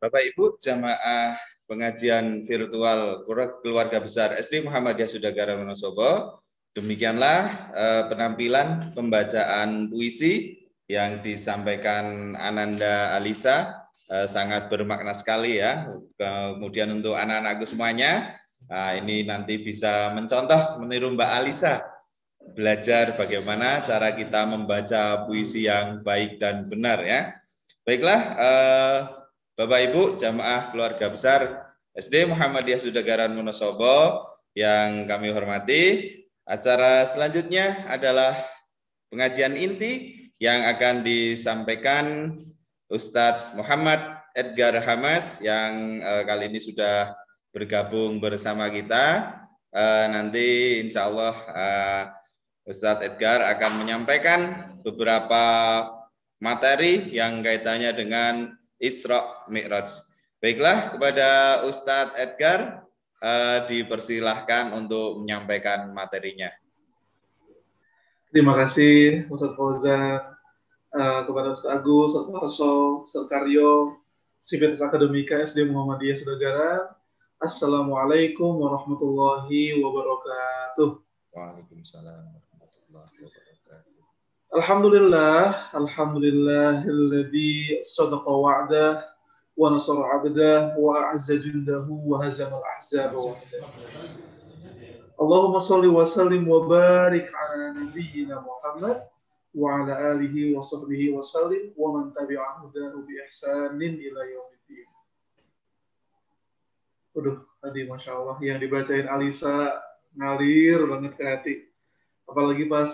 Bapak Ibu jamaah pengajian virtual keluarga besar SD Muhammadiyah Sudagaran Wonosobo. Demikianlah penampilan pembacaan puisi yang disampaikan Ananda Alisa, sangat bermakna sekali ya. Kemudian untuk anak-anakku semuanya, ini nanti bisa mencontoh meniru Mbak Alisa, belajar bagaimana cara kita membaca puisi yang baik dan benar ya. Baiklah, Bapak Ibu jamaah keluarga besar SD Muhammadiyah Sudagaran Wonosobo yang kami hormati, acara selanjutnya adalah pengajian inti yang akan disampaikan Ustadz Muhammad Edgar Hamas yang kali ini sudah bergabung bersama kita. Nanti insya Allah Ustadz Edgar akan menyampaikan beberapa materi yang kaitannya dengan Isra Mi'raj. Baiklah, kepada Ustadz Edgar dipersilahkan untuk menyampaikan materinya. Terima kasih Ustadz Fauzan, kepada Ustadz Agus, Ustadz Fahroso, Ustadz Karyo, Sivitas Akademika SD Muhammadiyah Sudagaran. Assalamualaikum warahmatullahi wabarakatuh. Waalaikumsalam warahmatullahi wabarakatuh. Alhamdulillah, alhamdulillahilladzi sadaqa wa'dah wa nasara 'abdah wa a'azza jundahu wa hazamal ahzaba wahdah. Allahumma shalli wa sallim wa barik 'ala nabiyyina Muhammad wa 'ala alihi wa sahbihi wa sallim wa man tabi'ahu bi ihsanin ila yaumiddin. Waduh, tadi Masya Allah yang dibacain Alisa ngalir banget ke hati. Apalagi pas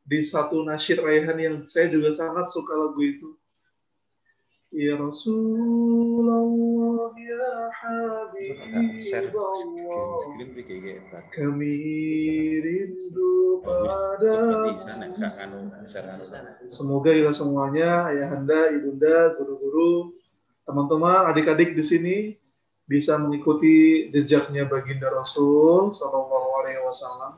di satu nasyid Raihan yang saya juga sangat suka lagu itu. Ya Rasulullah, ya Habibullah, kami rindu padamu. Semoga kita semuanya, ayahanda, ibunda, guru-guru, teman-teman, adik-adik di sini bisa mengikuti jejaknya baginda Rasul Sallallahu Alaihi Wasallam.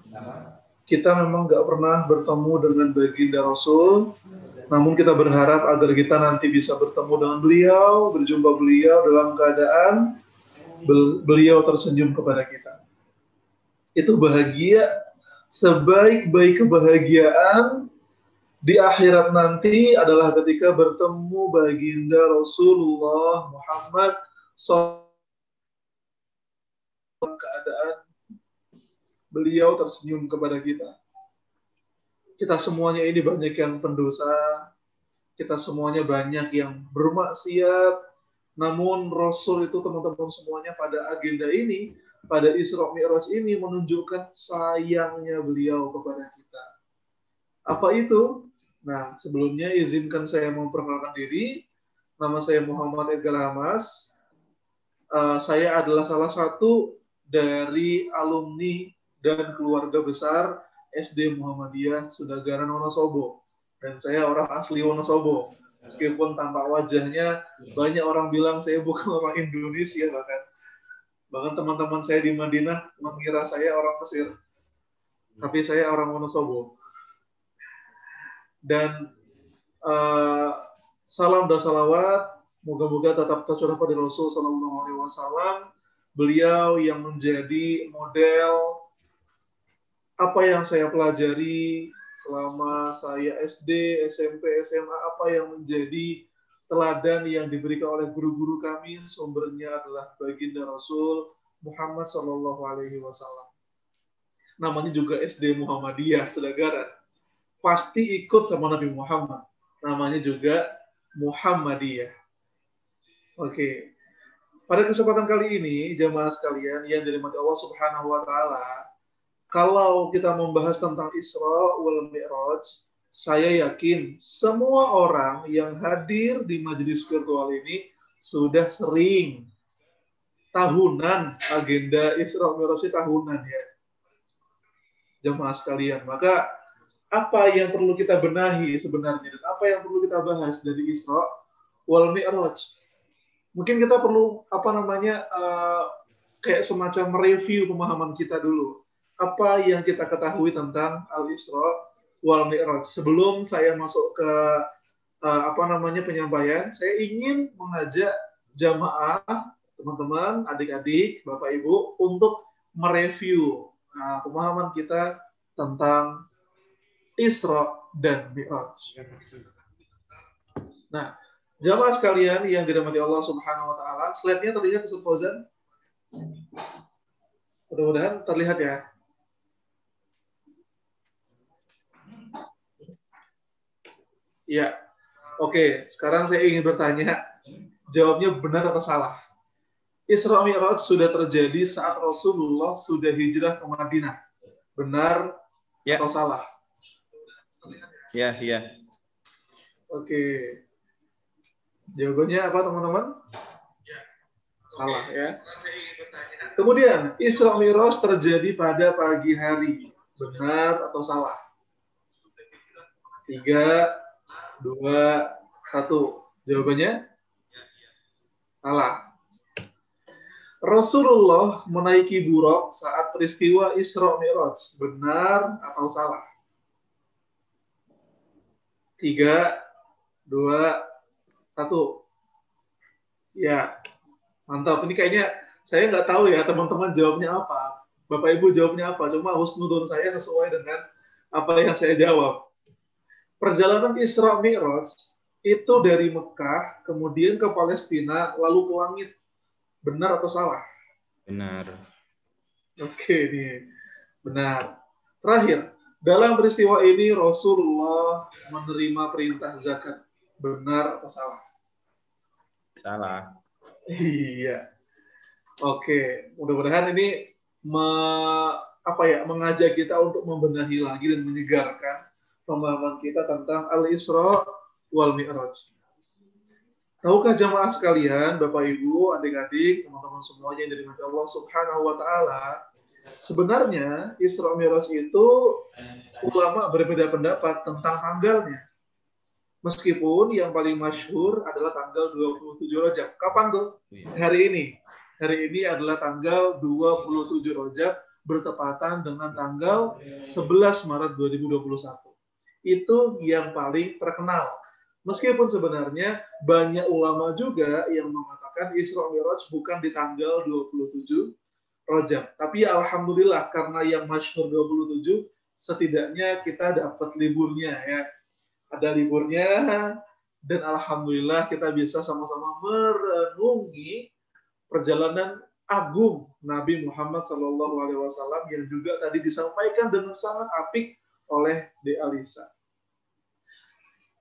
Kita memang nggak pernah bertemu dengan baginda Rasul, namun kita berharap agar kita nanti bisa bertemu dengan beliau, berjumpa beliau dalam keadaan beliau tersenyum kepada kita. Itu bahagia, sebaik-baik kebahagiaan di akhirat nanti adalah ketika bertemu baginda Rasulullah Muhammad dalam keadaan beliau tersenyum kepada kita. Kita semuanya ini banyak yang pendosa, kita semuanya banyak yang bermaksiat, namun Rasul itu teman-teman semuanya pada agenda ini, pada Isra Mi'raj ini menunjukkan sayangnya beliau kepada kita. Apa itu? Nah, sebelumnya izinkan saya memperkenalkan diri, nama saya Muhammad Edgar Hamas, saya adalah salah satu dari alumni dan keluarga besar SD Muhammadiyah Sudagaran Wonosobo. Dan saya orang asli Wonosobo. Meskipun tampak wajahnya, banyak orang bilang saya bukan orang Indonesia bahkan. Bahkan teman-teman saya di Madinah mengira saya orang Mesir. Tapi saya orang Wonosobo. Dan salam dan salawat, moga-moga tetap tercurah pada Rasul Sallallahu Alaihi Wasallam. Beliau yang menjadi model apa yang saya pelajari selama saya SD, SMP, SMA, apa yang menjadi teladan yang diberikan oleh guru-guru kami, sumbernya adalah baginda Rasul Muhammad Sallallahu Alaihi Wasallam. Namanya juga SD Muhammadiyah Sudagaran, pasti ikut sama Nabi Muhammad. Namanya juga Muhammadiyah. Oke. Pada kesempatan kali ini, jamaah sekalian yang dirahmati Allah Subhanahu Wa Taala, kalau kita membahas tentang Isra wal Mi'raj, saya yakin semua orang yang hadir di majelis virtual ini sudah sering tahunan, agenda Isra wal Mi'raj tahunan ya. Jemaah sekalian, maka apa yang perlu kita benahi sebenarnya dan apa yang perlu kita bahas dari Isra wal Mi'raj? Mungkin kita perlu kayak semacam review pemahaman kita dulu. Apa yang kita ketahui tentang Al-Isra wal Mi'raj. Sebelum saya masuk ke penyampaian, saya ingin mengajak jamaah, teman-teman, adik-adik, bapak ibu, untuk mereview pemahaman kita tentang Isra dan Mi'raj. Nah, jamaah sekalian yang dirahmati Allah Subhanahu wa taala, slide-nya terlihat Ustaz Fauzan? Mudah-mudahan terlihat ya. Iya. Oke, sekarang saya ingin bertanya, jawabnya benar atau salah? Isra Mi'raj sudah terjadi saat Rasulullah sudah hijrah ke Madinah. Benar ya atau salah? Ya, ya. Oke. Jawabannya apa, teman-teman? Ya. Salah ya. Kemudian, Isra Mi'raj terjadi pada pagi hari. Benar atau salah? 3, 2, 1. Jawabannya? Salah. Rasulullah menaiki Buraq saat peristiwa Isra Mi'raj. Benar atau salah? 3, 2, 1. Ya, mantap. Ini kayaknya saya nggak tahu ya teman-teman jawabnya apa. Bapak Ibu jawabnya apa. Cuma husnudon saya sesuai dengan apa yang saya jawab. Perjalanan Isra Mi'raj itu dari Mekah, kemudian ke Palestina, lalu ke langit. Benar atau salah? Benar. Oke, nih. Benar. Terakhir, dalam peristiwa ini Rasulullah menerima perintah zakat. Benar atau salah? Salah. Iya. Oke, mudah-mudahan ini mengajak kita untuk membenahi lagi dan menyegarkan pemahaman kita tentang Al-Isra wal Mi'raj. Tahukah jamaah sekalian, Bapak Ibu, adik-adik, teman-teman semuanya yang dirahmati Allah Subhanahu wa taala, sebenarnya Isra Mi'raj itu ulama berbeda pendapat tentang tanggalnya. Meskipun yang paling masyhur adalah tanggal 27 Rajab. Kapan tuh? Hari ini. Hari ini adalah tanggal 27 Rajab bertepatan dengan tanggal 11 Maret 2021. Itu yang paling terkenal. Meskipun sebenarnya banyak ulama juga yang mengatakan Isra Mi'raj bukan di tanggal 27 Rajab. Tapi ya alhamdulillah karena yang masyhur 27 setidaknya kita dapat liburnya ya. Ada liburnya dan alhamdulillah kita bisa sama-sama merenungi perjalanan agung Nabi Muhammad SAW yang juga tadi disampaikan dengan sangat apik oleh De Alisa.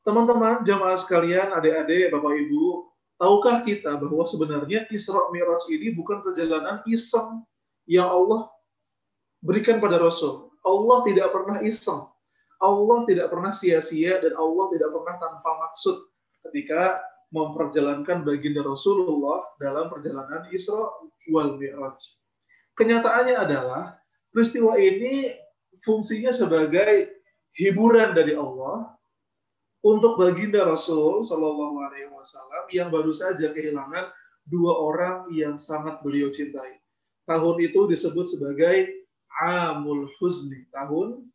Teman-teman, jamaah sekalian, adik-adik, bapak ibu, tahukah kita bahwa sebenarnya Isra Mi'raj ini bukan perjalanan iseng yang Allah berikan pada Rasul. Allah tidak pernah iseng, Allah tidak pernah sia-sia, dan Allah tidak pernah tanpa maksud ketika memperjalankan baginda Rasulullah dalam perjalanan Isra wal Mi'raj. Kenyataannya adalah peristiwa ini fungsinya sebagai hiburan dari Allah untuk baginda Rasul Shallallahu Alaihi Wasallam yang baru saja kehilangan dua orang yang sangat beliau cintai. Tahun itu disebut sebagai Amul Huzni, tahun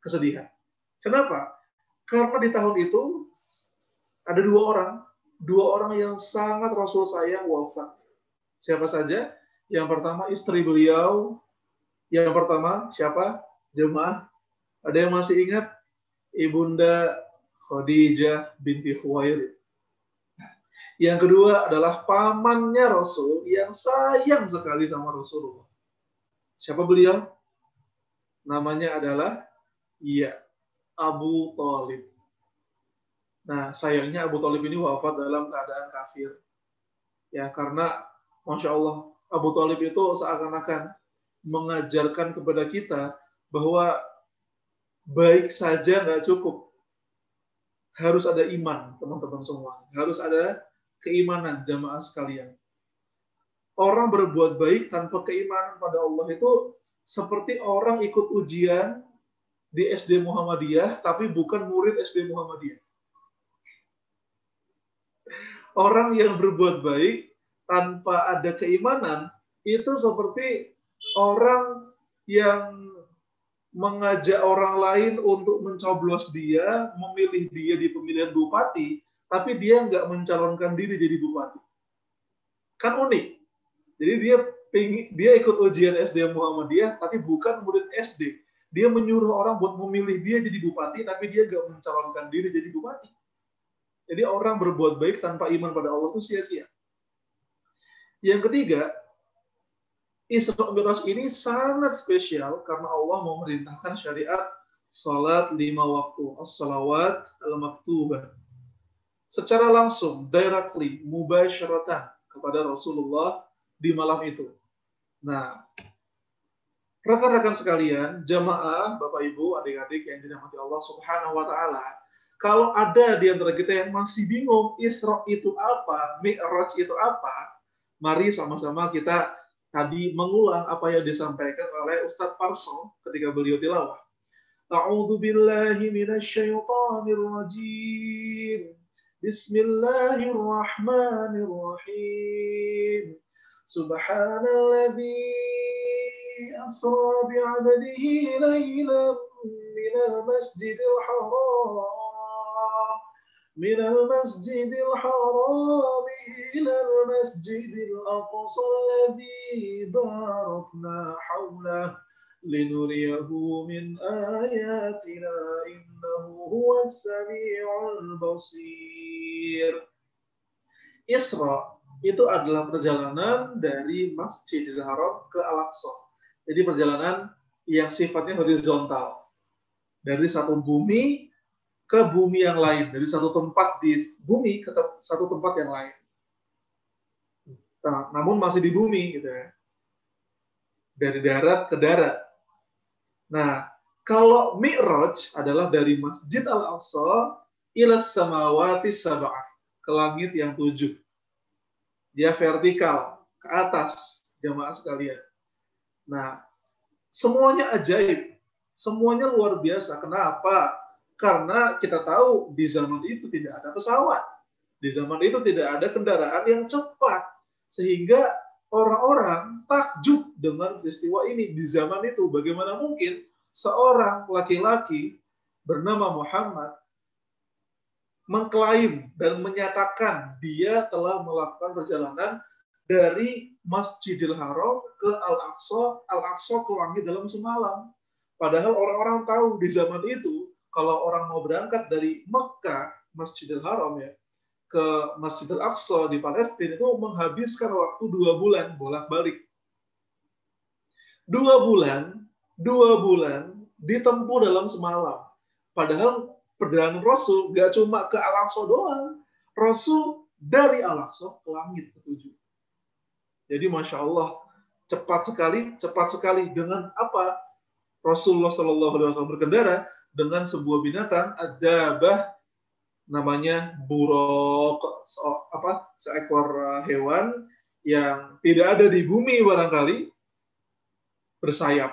kesedihan. Kenapa? Karena di tahun itu ada dua orang yang sangat Rasul sayang wafat. Siapa saja? Yang pertama istri beliau. Yang pertama siapa? Jemaah. Ada yang masih ingat? Ibunda Khadijah binti Khuwailid. Yang kedua adalah pamannya Rasul yang sayang sekali sama Rasulullah. Siapa beliau? Namanya adalah Abu Thalib. Nah, sayangnya Abu Thalib ini wafat dalam keadaan kafir. Ya, karena Masya Allah, Abu Thalib itu seakan-akan mengajarkan kepada kita bahwa baik saja nggak cukup. Harus ada iman, teman-teman semua. Harus ada keimanan, jamaah sekalian. Orang berbuat baik tanpa keimanan pada Allah itu seperti orang ikut ujian di SD Muhammadiyah, tapi bukan murid SD Muhammadiyah. Orang yang berbuat baik tanpa ada keimanan, itu seperti orang yang mengajak orang lain untuk mencoblos dia, memilih dia di pemilihan bupati, tapi dia nggak mencalonkan diri jadi bupati. Kan unik. Jadi dia ikut ujian SD Muhammadiyah, tapi bukan murid SD. Dia menyuruh orang buat memilih dia jadi bupati, tapi dia gak mencalonkan diri jadi bupati. Jadi orang berbuat baik tanpa iman pada Allah itu sia-sia. Yang ketiga, Isra Mi'raj ini sangat spesial karena Allah mau memerintahkan syariat salat 5 waktu, as-salawat al-maktubah. Secara langsung, directly, mubasyaratan kepada Rasulullah di malam itu. Nah, rekan-rekan sekalian, jamaah, Bapak Ibu, adik-adik yang dirahmati Allah Subhanahu wa taala, kalau ada di antara kita yang masih bingung Isra itu apa, Mi'raj itu apa, mari sama-sama kita tadi mengulang apa yang disampaikan oleh Ustadz Parso ketika beliau tilawah. A'udzu billahi minasyaitonir rajim. Bismillahirrahmanirrahim. Subhanalladzi أسرى بعبده ليلا من المسجد الحرام إلى المسجد الأقصى الذي باركنا حوله لنريه من آياتنا إنه هو السميع البصير. Isra itu adalah perjalanan dari Masjidil Haram ke Al-Aqsa. Jadi perjalanan yang sifatnya horizontal. Dari satu bumi ke bumi yang lain. Dari satu tempat di bumi ke satu tempat yang lain. Nah, namun masih di bumi, gitu ya. Dari darat ke darat. Nah, kalau Mi'raj adalah dari Masjid Al-Aqsa ila samawati sab'ah, ke langit yang 7. Dia vertikal, ke atas, jamaah sekalian. Nah, semuanya ajaib, semuanya luar biasa. Kenapa? Karena kita tahu di zaman itu tidak ada pesawat, di zaman itu tidak ada kendaraan yang cepat, sehingga orang-orang takjub dengan peristiwa ini. Di zaman itu bagaimana mungkin seorang laki-laki bernama Muhammad mengklaim dan menyatakan dia telah melakukan perjalanan dari Masjidil Haram ke Al-Aqsa, Al-Aqsa ke langit dalam semalam. Padahal orang-orang tahu di zaman itu, kalau orang mau berangkat dari Mekah, Masjidil Haram ya, ke Masjid Al-Aqsa di Palestina itu menghabiskan waktu 2 bulan bolak-balik. 2 bulan ditempuh dalam semalam. Padahal perjalanan Rasul gak cuma ke Al-Aqsa doang. Rasul dari Al-Aqsa ke langit ketujuh. Jadi Masya Allah, cepat sekali dengan apa Rasulullah SAW berkendara dengan sebuah binatang, Ad-Dabah, namanya Buraq, seekor hewan yang tidak ada di bumi barangkali, bersayap.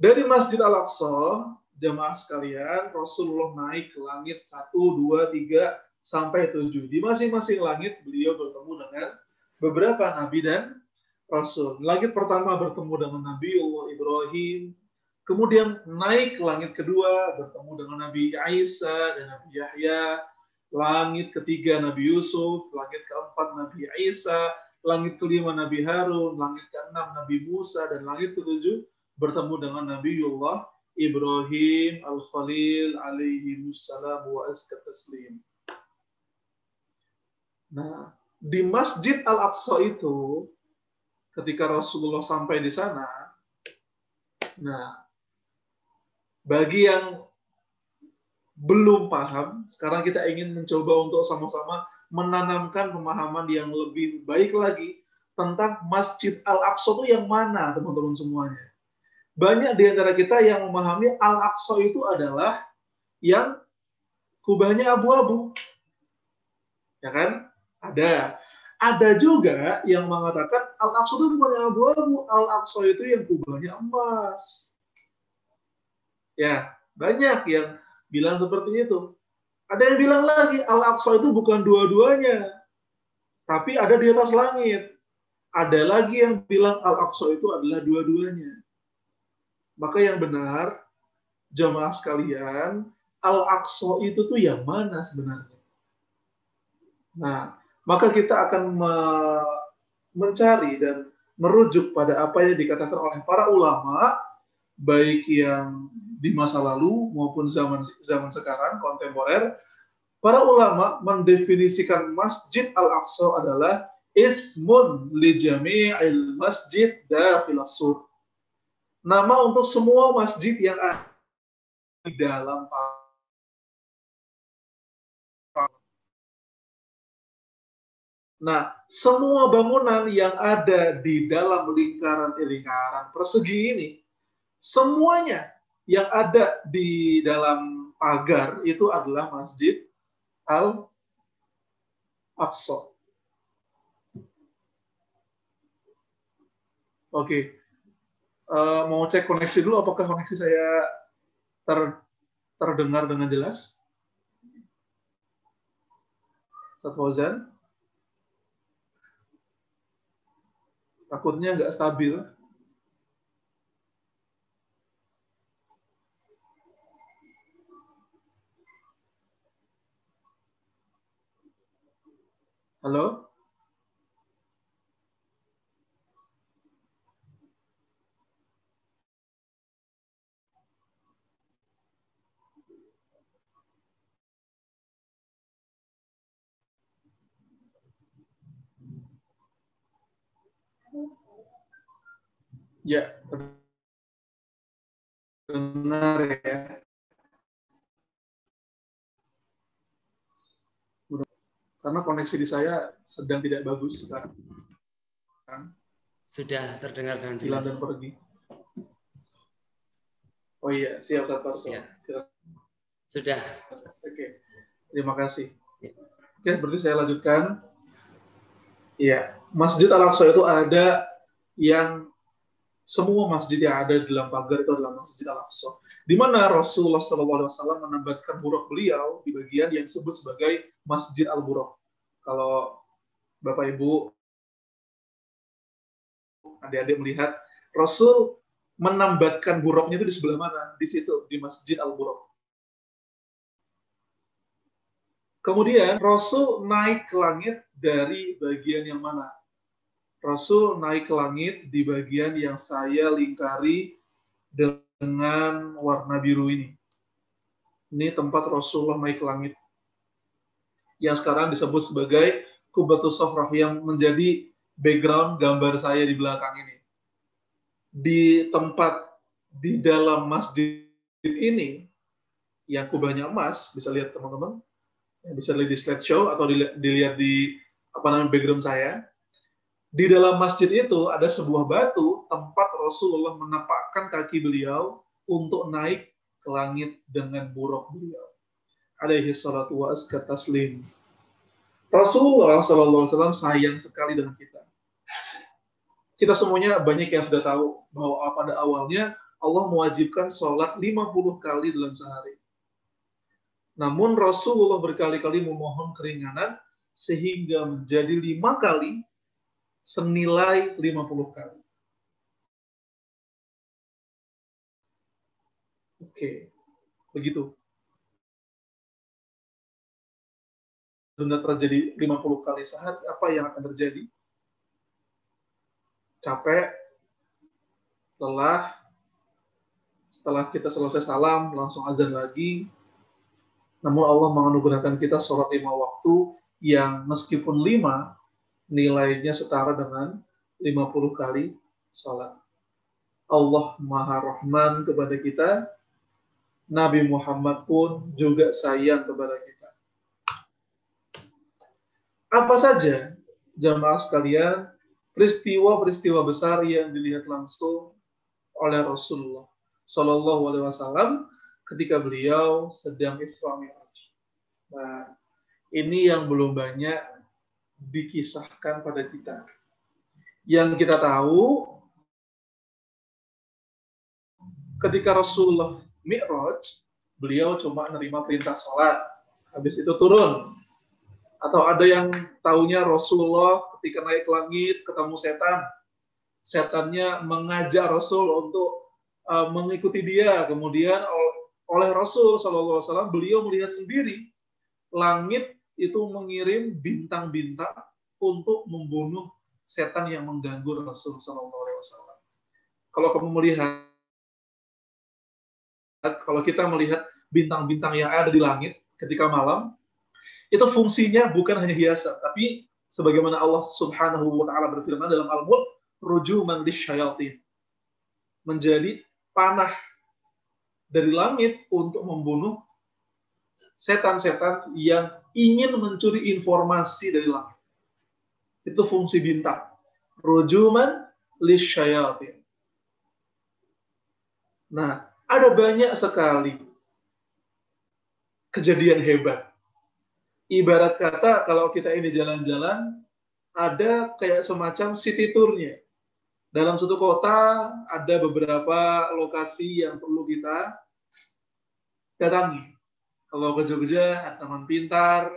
Dari Masjid Al-Aqsa, jamaah sekalian, Rasulullah naik ke langit 1, 2, 3, sampai 7. Di masing-masing langit beliau bertemu dengan beberapa nabi dan rasul. Langit pertama bertemu dengan Nabi Allah Ibrahim, kemudian naik langit kedua bertemu dengan Nabi Isa dan Nabi Yahya, langit ketiga Nabi Yusuf, langit keempat Nabi Isa, langit kelima Nabi Harun, langit keenam Nabi Musa, dan langit ketujuh bertemu dengan Nabiullah Ibrahim Al-Khalil alaihi wassalam wa azka taslim. Nah, di Masjid Al-Aqsa itu, ketika Rasulullah sampai di sana, nah, bagi yang belum paham, sekarang kita ingin mencoba untuk sama-sama menanamkan pemahaman yang lebih baik lagi tentang Masjid Al-Aqsa itu yang mana, teman-teman semuanya. Banyak di antara kita yang memahami Al-Aqsa itu adalah yang kubahnya abu-abu. Ya kan? Ada juga yang mengatakan Al-Aqsa itu bukan yang abu-abu, Al-Aqsa itu yang kubahnya emas. Ya, banyak yang bilang seperti itu. Ada yang bilang lagi, Al-Aqsa itu bukan dua-duanya, tapi ada di atas langit. Ada lagi yang bilang Al-Aqsa itu adalah dua-duanya. Maka yang benar, jamaah sekalian, Al-Aqsa itu tuh yang mana sebenarnya? Nah, maka kita akan mencari dan merujuk pada apa yang dikatakan oleh para ulama, baik yang di masa lalu maupun zaman sekarang, kontemporer. Para ulama mendefinisikan Masjid Al-Aqsa adalah ismun li jami'il masjid dafil as-sur. Nama untuk semua masjid yang ada di dalam semua bangunan yang ada di dalam lingkaran persegi ini, semuanya yang ada di dalam pagar itu adalah Masjid Al-Aqsa. Oke. Mau cek koneksi dulu, apakah koneksi saya terdengar dengan jelas? Ustaz Fauzan? Takutnya nggak stabil. Halo? Ya, benar ya. Karena koneksi di saya sedang tidak bagus sekarang. Sudah terdengar dengan jelas. Dan pergi. Oh iya, siap Ustaz Fahroso. Ya. Sudah. Oke. Terima kasih. Ya. Oke, berarti saya lanjutkan. Iya, Masjid Al-Aqsa itu ada yang semua masjid yang ada di dalam pagar itu adalah Masjid Al-Aqsa. Di mana Rasulullah SAW menambatkan buraq beliau di bagian yang disebut sebagai Masjid Al-Buraq. Kalau Bapak Ibu, adik-adik melihat, Rasul menambatkan buraqnya itu di sebelah mana? Di situ, di Masjid Al-Buraq. Kemudian Rasul naik ke langit dari bagian yang mana? Rasul naik ke langit di bagian yang saya lingkari dengan warna biru ini. Ini tempat Rasulullah naik ke langit. Yang sekarang disebut sebagai Kubbatussafrah, yang menjadi background gambar saya di belakang ini. Di tempat di dalam masjid ini, yang kubahnya emas, bisa lihat teman-teman, bisa lihat di slideshow atau dilihat di background saya. Di dalam masjid itu ada sebuah batu tempat Rasulullah menepakkan kaki beliau untuk naik ke langit dengan buraq beliau. Alaihi salatu wa azka taslim. Rasulullah SAW sayang sekali dengan kita. Kita semuanya banyak yang sudah tahu bahwa pada awalnya Allah mewajibkan sholat 50 kali dalam sehari. Namun Rasulullah berkali-kali memohon keringanan sehingga menjadi 5 kali senilai 50 kali. Oke, begitu. Benar terjadi 50 kali sehari, apa yang akan terjadi? Capek, lelah, setelah kita selesai salam, langsung azan lagi. Namun Allah menganugerahkan kita sholat 5 waktu, yang meskipun 5, nilainya setara dengan 50 kali salat. Allah Maha Rahman kepada kita. Nabi Muhammad pun juga sayang kepada kita. Apa saja, jamaah sekalian, peristiwa-peristiwa besar yang dilihat langsung oleh Rasulullah Shallallahu Alaihi Wasallam ketika beliau sedang Isra Mi'raj. Nah, ini yang belum banyak dikisahkan pada kita. Yang kita tahu, ketika Rasulullah Mi'raj, beliau cuma menerima perintah sholat, habis itu turun. Atau ada yang tahunya Rasulullah ketika naik ke langit ketemu setan, setannya mengajak Rasul untuk mengikuti dia. Kemudian oleh Rasul SAW, beliau melihat sendiri langit itu mengirim bintang-bintang untuk membunuh setan yang mengganggu Rasul Sallallahu Alaihi Wasallam. Kalau kamu melihat, kalau kita melihat bintang-bintang yang ada di langit ketika malam, itu fungsinya bukan hanya hiasan, tapi sebagaimana Allah Subhanahu wa Ta'ala berfirman dalam Al-Mulk, rujuman lisyayatin, menjadi panah dari langit untuk membunuh setan-setan yang ingin mencuri informasi dari langit. Itu fungsi bintang. Rujuman lisyayatin. Nah, ada banyak sekali kejadian hebat. Ibarat kata kalau kita ini jalan-jalan, ada kayak semacam city tournya. Dalam suatu kota ada beberapa lokasi yang perlu kita datangi. Kalau ke Jogja ada Taman Pintar,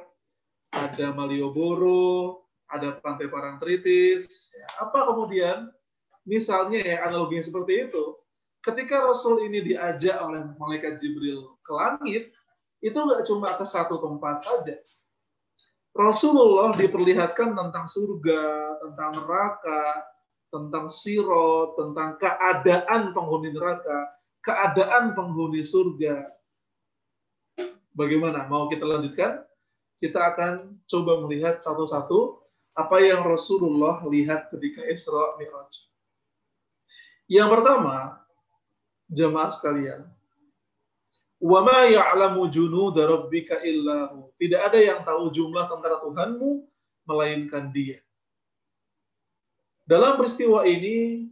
ada Malioboro, ada Pantai Parangtritis. Apa kemudian, misalnya ya, analoginya seperti itu, ketika Rasul ini diajak oleh Malaikat Jibril ke langit, itu nggak cuma ke satu tempat saja. Rasulullah diperlihatkan tentang surga, tentang neraka, tentang sirat, tentang keadaan penghuni neraka, keadaan penghuni surga. Bagaimana? Mau kita lanjutkan? Kita akan coba melihat satu-satu apa yang Rasulullah lihat ketika Isra Mi'raj. Yang pertama, jemaah sekalian, wa ma ya'lamu junuda rabbika illahu. Tidak ada yang tahu jumlah tentara Tuhanmu melainkan Dia. Dalam peristiwa ini,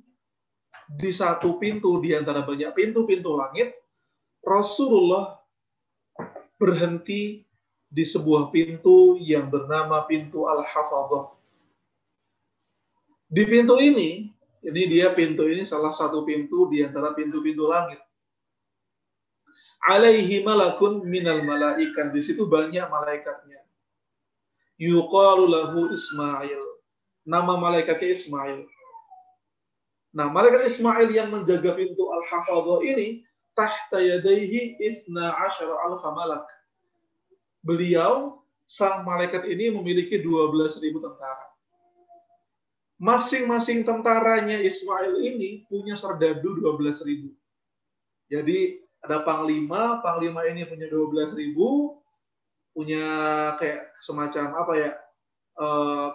di satu pintu di antara banyak pintu-pintu langit, Rasulullah berhenti di sebuah pintu yang bernama pintu Al-Hafadhah. Di pintu ini dia pintu ini salah satu pintu di antara pintu-pintu langit. Alaihi malakun minal malaikah, di situ banyak malaikatnya. Yuqalu lahu Ismail, nama malaikatnya Ismail. Nah, malaikat Ismail yang menjaga pintu Al-Hafadhah ini, tahta yadaihi ithna asyara alfa malak. Beliau sang malaikat ini memiliki 12.000 tentara. Masing-masing tentaranya Ismail ini punya serdadu 12.000. Jadi ada panglima ini punya 12.000, punya kayak semacam apa ya,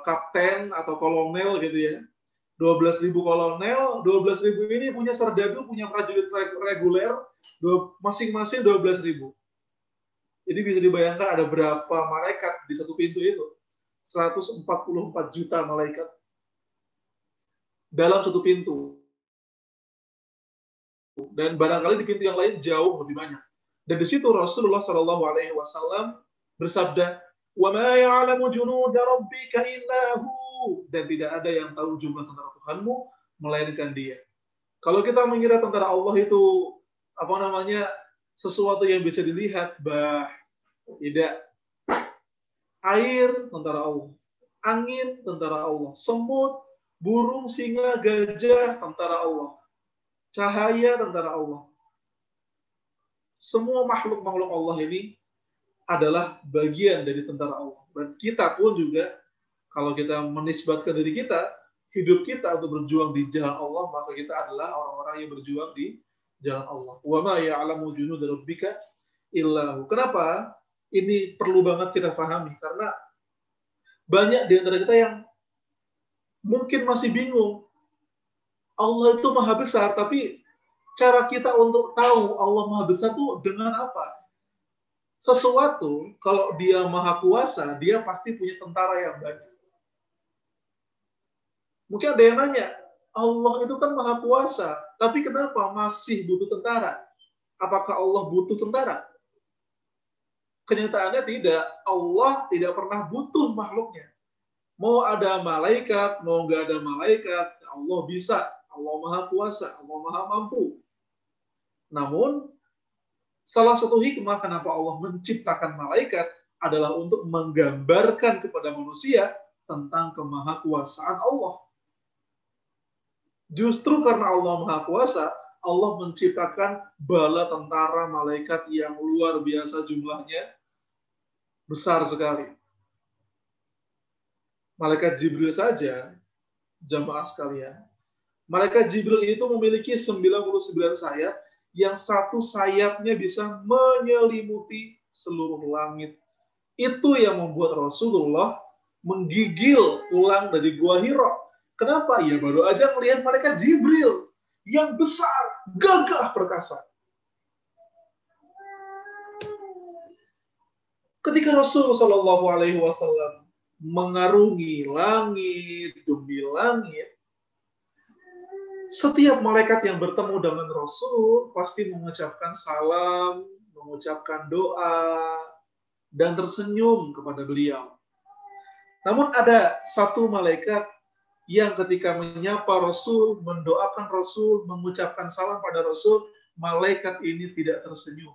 kapten atau kolonel gitu ya. 12.000 kolonel, 12.000 ini punya serdadu, punya prajurit reguler, masing-masing 12.000. Jadi bisa dibayangkan ada berapa malaikat di satu pintu itu. 144 juta malaikat dalam satu pintu. Dan barangkali di pintu yang lain jauh lebih banyak. Dan di situ Rasulullah Shallallahu Alaihi Wasallam bersabda, "Wa ma ya'lamu junuda rabbika illa hu." Dan tidak ada yang tahu jumlah tentara Tuhanmu melainkan Dia. Kalau kita mengira tentara Allah itu apa namanya sesuatu yang bisa dilihat, bah, tidak. Air tentara Allah, angin tentara Allah, semut, burung, singa, gajah tentara Allah. Cahaya tentara Allah. Semua makhluk-makhluk Allah ini adalah bagian dari tentara Allah. Dan kita pun juga, kalau kita menisbatkan diri kita, hidup kita untuk berjuang di jalan Allah, maka kita adalah orang-orang yang berjuang di jalan Allah. Wa ma ya'lamu junuda rabbika illa hu. Kenapa? Ini perlu banget kita pahami. Karena banyak di antara kita yang mungkin masih bingung. Allah itu maha besar, tapi cara kita untuk tahu Allah maha besar itu dengan apa? Sesuatu, kalau dia maha kuasa, dia pasti punya tentara yang banyak. Mungkin ada yang nanya, Allah itu kan maha kuasa, tapi kenapa masih butuh tentara? Apakah Allah butuh tentara? Kenyataannya tidak. Allah tidak pernah butuh makhluknya. Mau ada malaikat, mau nggak ada malaikat, Allah bisa. Allah maha kuasa, Allah maha mampu. Namun, salah satu hikmah kenapa Allah menciptakan malaikat adalah untuk menggambarkan kepada manusia tentang kemahakuasaan Allah. Justru karena Allah maha kuasa, Allah menciptakan bala tentara malaikat yang luar biasa jumlahnya, besar sekali. malaikat Jibril saja, jamaah sekalian, malaikat Jibril itu memiliki 99 sayap, yang satu sayapnya bisa menyelimuti seluruh langit. Itu yang membuat Rasulullah menggigil pulang dari Gua Hira. Kenapa? Ya baru aja melihat malaikat Jibril yang besar, gagah perkasa. Ketika Rasul Shallallahu Alaihi Wasallam mengarungi langit demi langit, setiap malaikat yang bertemu dengan Rasul pasti mengucapkan salam, mengucapkan doa, dan tersenyum kepada beliau. Namun ada satu malaikat yang ketika menyapa Rasul, mendoakan Rasul, mengucapkan salam pada Rasul, malaikat ini tidak tersenyum.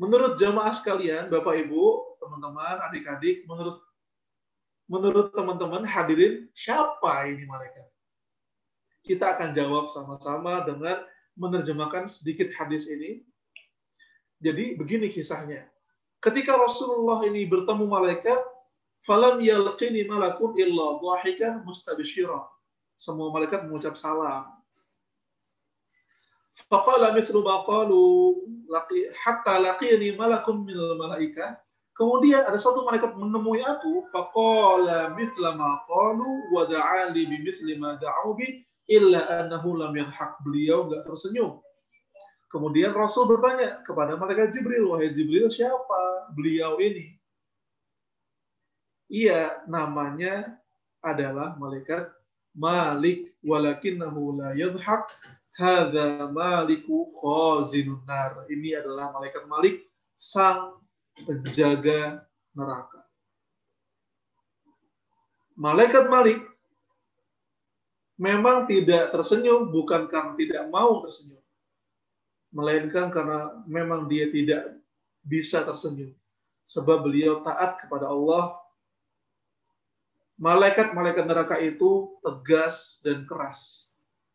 Menurut jamaah sekalian, Bapak Ibu, teman-teman, adik-adik, menurut teman-teman hadirin, siapa ini malaikat? Kita akan jawab sama-sama dengan menerjemahkan sedikit hadis ini. Jadi begini kisahnya. Ketika Rasulullah ini bertemu malaikat, falam yalqini malakun illa dhahikan mustabshira. Semua malaikat mengucap salam. Faqala mithlu ma qalu hatta laqini malakun minal malaikah. Kemudian ada satu malaikat menemui aku, faqala mithla ma qalu wa da'a li bimithli ma da'u bi illa annahu lam yanhaq. Beliau nggak tersenyum. Kemudian Rasul bertanya kepada malaikat Jibril, wahai Jibril, siapa beliau ini? Iya, namanya adalah malaikat Malik, walakinnahu la yadhaq, hadza maliku khazinun nar. Ini adalah malaikat Malik, sang penjaga neraka. Malaikat Malik memang tidak tersenyum, bukan karena tidak mau tersenyum, melainkan karena memang dia tidak bisa tersenyum, sebab beliau taat kepada Allah. Malaikat-malaikat neraka itu tegas dan keras.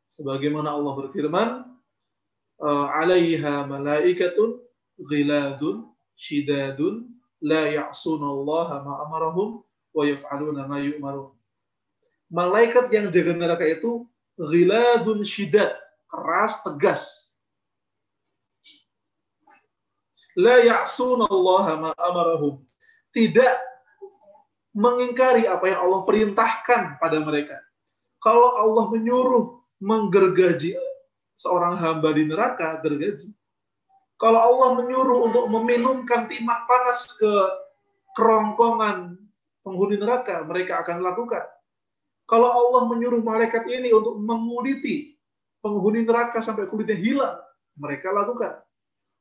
Sebagaimana Allah berfirman, alaiha malaikatun ghiladun shidadun la ya'sunallaha ma amarahum wa yaf'aluna ma yu'marun. Malaikat yang jaga neraka itu ghiladun shidad, keras, tegas. La ya'sunallaha ma amarahum, tidak mengingkari apa yang Allah perintahkan pada mereka. Kalau Allah menyuruh menggergaji seorang hamba di neraka, gergaji. Kalau Allah menyuruh untuk meminumkan timah panas ke kerongkongan penghuni neraka, mereka akan lakukan. Kalau Allah menyuruh malaikat ini untuk menguliti penghuni neraka sampai kulitnya hilang, mereka lakukan.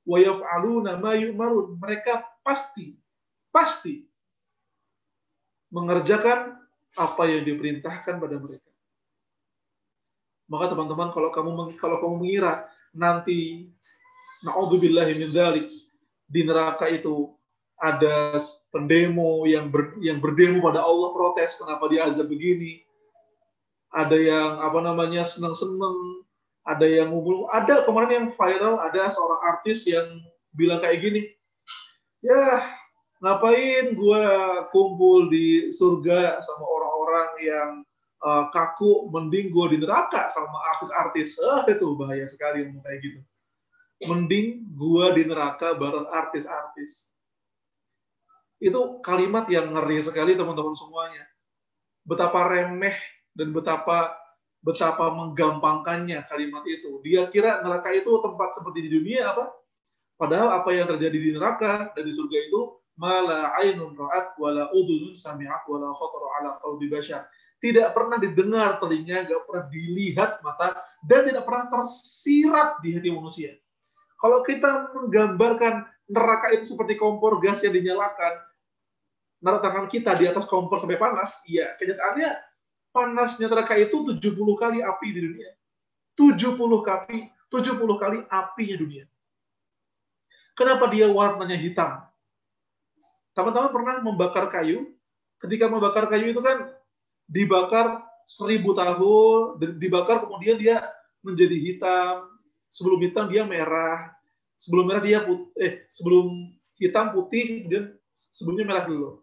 Wa yaf'aluna ma yu'marun, mereka pasti mengerjakan apa yang diperintahkan pada mereka. Maka teman-teman, kalau kamu mengira nanti na'udzubillahi min dzalik di neraka itu ada pendemo yang berdemo pada Allah, protes kenapa diazab begini. Ada yang senang-senang, ada yang ngumpul. Ada kemarin yang viral, ada seorang artis yang bilang kayak gini, ya ngapain gue kumpul di surga sama orang-orang yang kaku, mending gue di neraka sama artis-artis. Itu bahaya sekali ngomong kayak gitu. Mending gue di neraka bareng artis-artis. Itu kalimat yang ngeri sekali teman-teman semuanya. Betapa remeh dan betapa menggampangkannya kalimat itu. Dia kira neraka itu tempat seperti di dunia apa? Padahal apa yang terjadi di neraka dan di surga itu mala ainun ra'at wala udhunun sami'at wala khatara 'ala qalbi bashar. Tidak pernah didengar telinga, enggak pernah dilihat mata, dan tidak pernah tersirat di hati manusia. Kalau kita menggambarkan neraka itu seperti kompor gas yang dinyalakan, tangan kita di atas kompor sampai panas, iya, kenyataannya panasnya neraka itu 70 kali api di dunia. 70 kali apinya dunia. Kenapa dia warnanya hitam? Teman-teman pernah membakar kayu? Ketika membakar kayu itu kan dibakar 1000 tahun, dibakar kemudian dia menjadi hitam. Sebelum hitam dia merah. Sebelum merah dia sebelum hitam putih, kemudian sebelumnya merah dulu.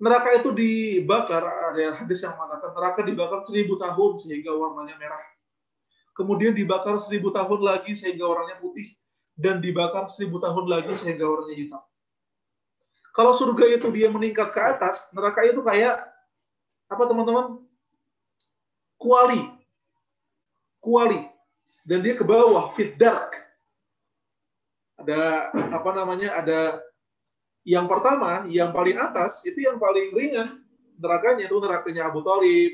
neraka itu dibakar, ada hadis yang mengatakan neraka dibakar 1000 tahun sehingga warnanya merah. Kemudian dibakar 1000 tahun lagi sehingga warnanya putih. Dan dibakar 1000 tahun lagi sehingga warnanya hitam. Kalau surga itu dia meningkat ke atas, neraka itu kayak, apa teman-teman? Kuali. Dan dia ke bawah, fit dark. Ada, apa namanya, ada yang pertama, yang paling atas, itu yang paling ringan nerakanya. Itu nerakanya Abu Thalib.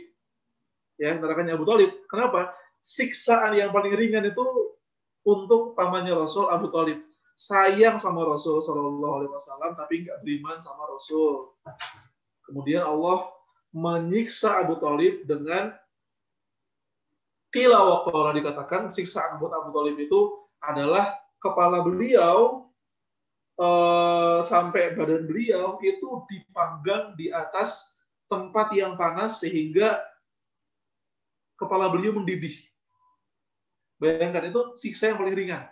Ya, nerakanya Abu Thalib. Kenapa? Siksaan yang paling ringan itu untuk pamannya Rasul, Abu Thalib. Sayang sama Rasul Shallallahu Alaihi Wasallam, tapi nggak beriman sama Rasul. Kemudian Allah menyiksa Abu Thalib dengan qila wa qala, dikatakan siksaan buat Abu Thalib itu adalah kepala beliau sampai badan beliau itu dipanggang di atas tempat yang panas sehingga kepala beliau mendidih. Bayangkan, itu siksa yang paling ringan.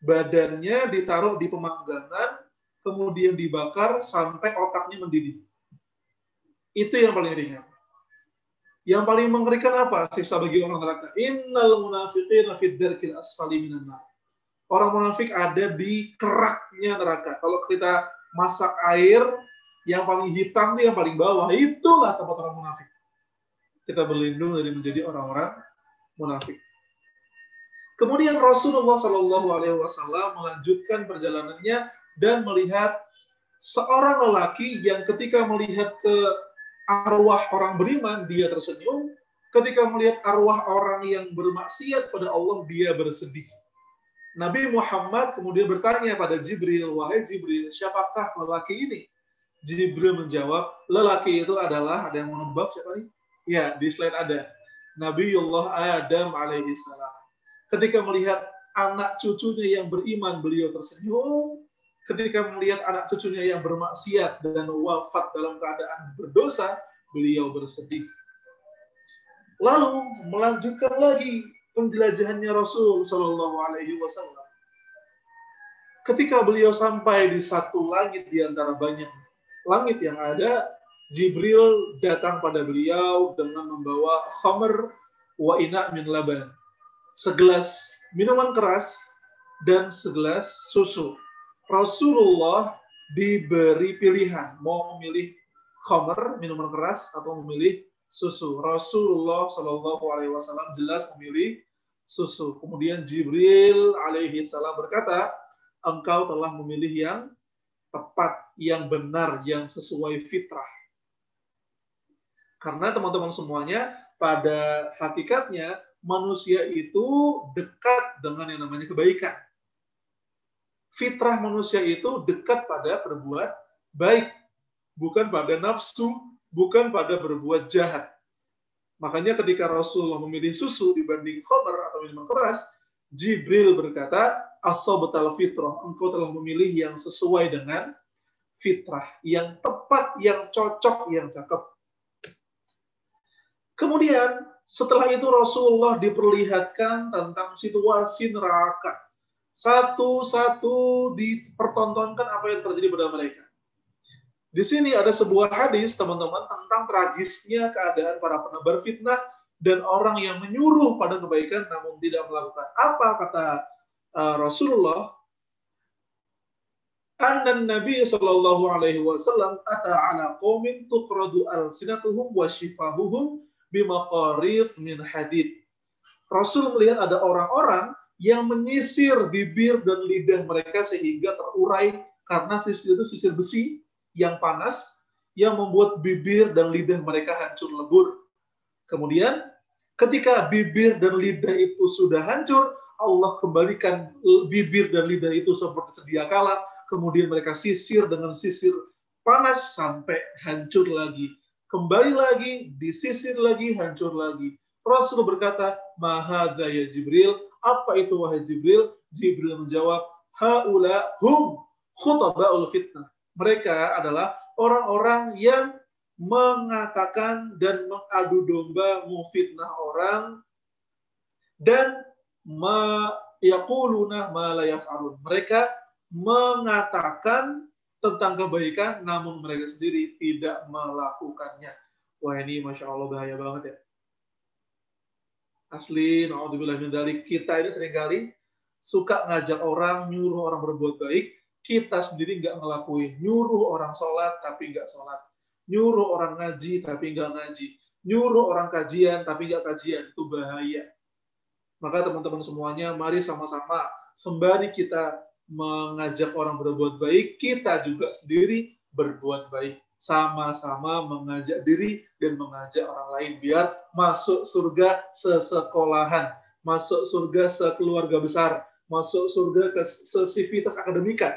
Badannya ditaruh di pemanggangan, kemudian dibakar sampai otaknya mendidih. Itu yang paling ringan. Yang paling mengerikan apa? Siksa bagi orang neraka. Innal munafiqina fid darkil asfali minan nar. Orang munafik ada di keraknya neraka. Kalau kita masak air, yang paling hitam itu yang paling bawah. Itulah tempat orang munafik. Kita berlindung dari menjadi orang-orang munafik. Kemudian Rasulullah SAW melanjutkan perjalanannya dan melihat seorang lelaki yang ketika melihat ke arwah orang beriman, dia tersenyum. Ketika melihat arwah orang yang bermaksiat pada Allah, dia bersedih. Nabi Muhammad kemudian bertanya pada Jibril, "Wahai Jibril, siapakah lelaki ini?" Jibril menjawab, "Lelaki itu adalah," ada yang menebak siapa nih? Ya, di slide ada. Nabiullah Adam alaihissalam. Ketika melihat anak cucunya yang beriman, beliau tersenyum. Ketika melihat anak cucunya yang bermaksiat dan wafat dalam keadaan berdosa, beliau bersedih. Lalu melanjutkan lagi penjelajahannya Rasul Shallallahu Alaihi Wasallam. Ketika beliau sampai di satu langit di antara banyak langit yang ada, Jibril datang pada beliau dengan membawa khamr wa ina' min laban, segelas minuman keras dan segelas susu. Rasulullah diberi pilihan, mau memilih khamr, minuman keras, atau memilih susu. Rasulullah Shallallahu Alaihi Wasallam jelas memilih susu. Kemudian Jibril alaihi salam berkata, engkau telah memilih yang tepat, yang benar, yang sesuai fitrah. Karena teman-teman semuanya, pada hakikatnya manusia itu dekat dengan yang namanya kebaikan. Fitrah manusia itu dekat pada berbuat baik, bukan pada nafsu, bukan pada berbuat jahat. Makanya ketika Rasulullah memilih susu dibanding khamr atau minuman keras, Jibril berkata, "Asabtal fitrah, engkau telah memilih yang sesuai dengan fitrah, yang tepat, yang cocok, yang cakep." Kemudian setelah itu Rasulullah diperlihatkan tentang situasi neraka. Satu-satu dipertontonkan apa yang terjadi pada mereka. Di sini ada sebuah hadis, teman-teman, tentang tragisnya keadaan para penebar fitnah dan orang yang menyuruh pada kebaikan namun tidak melakukan. Apa kata Rasulullah? Annan Nabi Shallallahu Alaihi Wasallam ata ala qaumin tuqradu al-sinatuhum wa shifahuhum bimaqarid min hadid. Rasul melihat ada orang-orang yang menyisir bibir dan lidah mereka sehingga terurai, karena sisir itu sisir besi yang panas, yang membuat bibir dan lidah mereka hancur lebur. Kemudian, ketika bibir dan lidah itu sudah hancur, Allah kembalikan bibir dan lidah itu seperti sedia kala, kemudian mereka sisir dengan sisir panas sampai hancur lagi. Kembali lagi, disisir lagi, hancur lagi. Rasul berkata, "Mahadza ya Jibril." Apa itu wahai Jibril? Jibril menjawab, "Haula hum khutaba'ul fitnah." Mereka adalah orang-orang yang mengatakan dan mengadu domba, memfitnah orang, dan yaquluna ma la yaf'alun. Mereka mengatakan tentang kebaikan, namun mereka sendiri tidak melakukannya. Wah, ini Masya Allah bahaya banget ya. Asli, na'udzubillah min dzalik, kita ini seringkali suka ngajak orang, nyuruh orang berbuat baik, kita sendiri nggak ngelakuin. Nyuruh orang sholat, tapi nggak sholat. Nyuruh orang ngaji, tapi nggak ngaji. Nyuruh orang kajian, tapi nggak kajian. Itu bahaya. Maka teman-teman semuanya, mari sama-sama sembari kita mengajak orang berbuat baik, kita juga sendiri berbuat baik. Sama-sama mengajak diri dan mengajak orang lain biar masuk surga sesekolahan, masuk surga sekeluarga besar, masuk surga ke sesivitas akademika.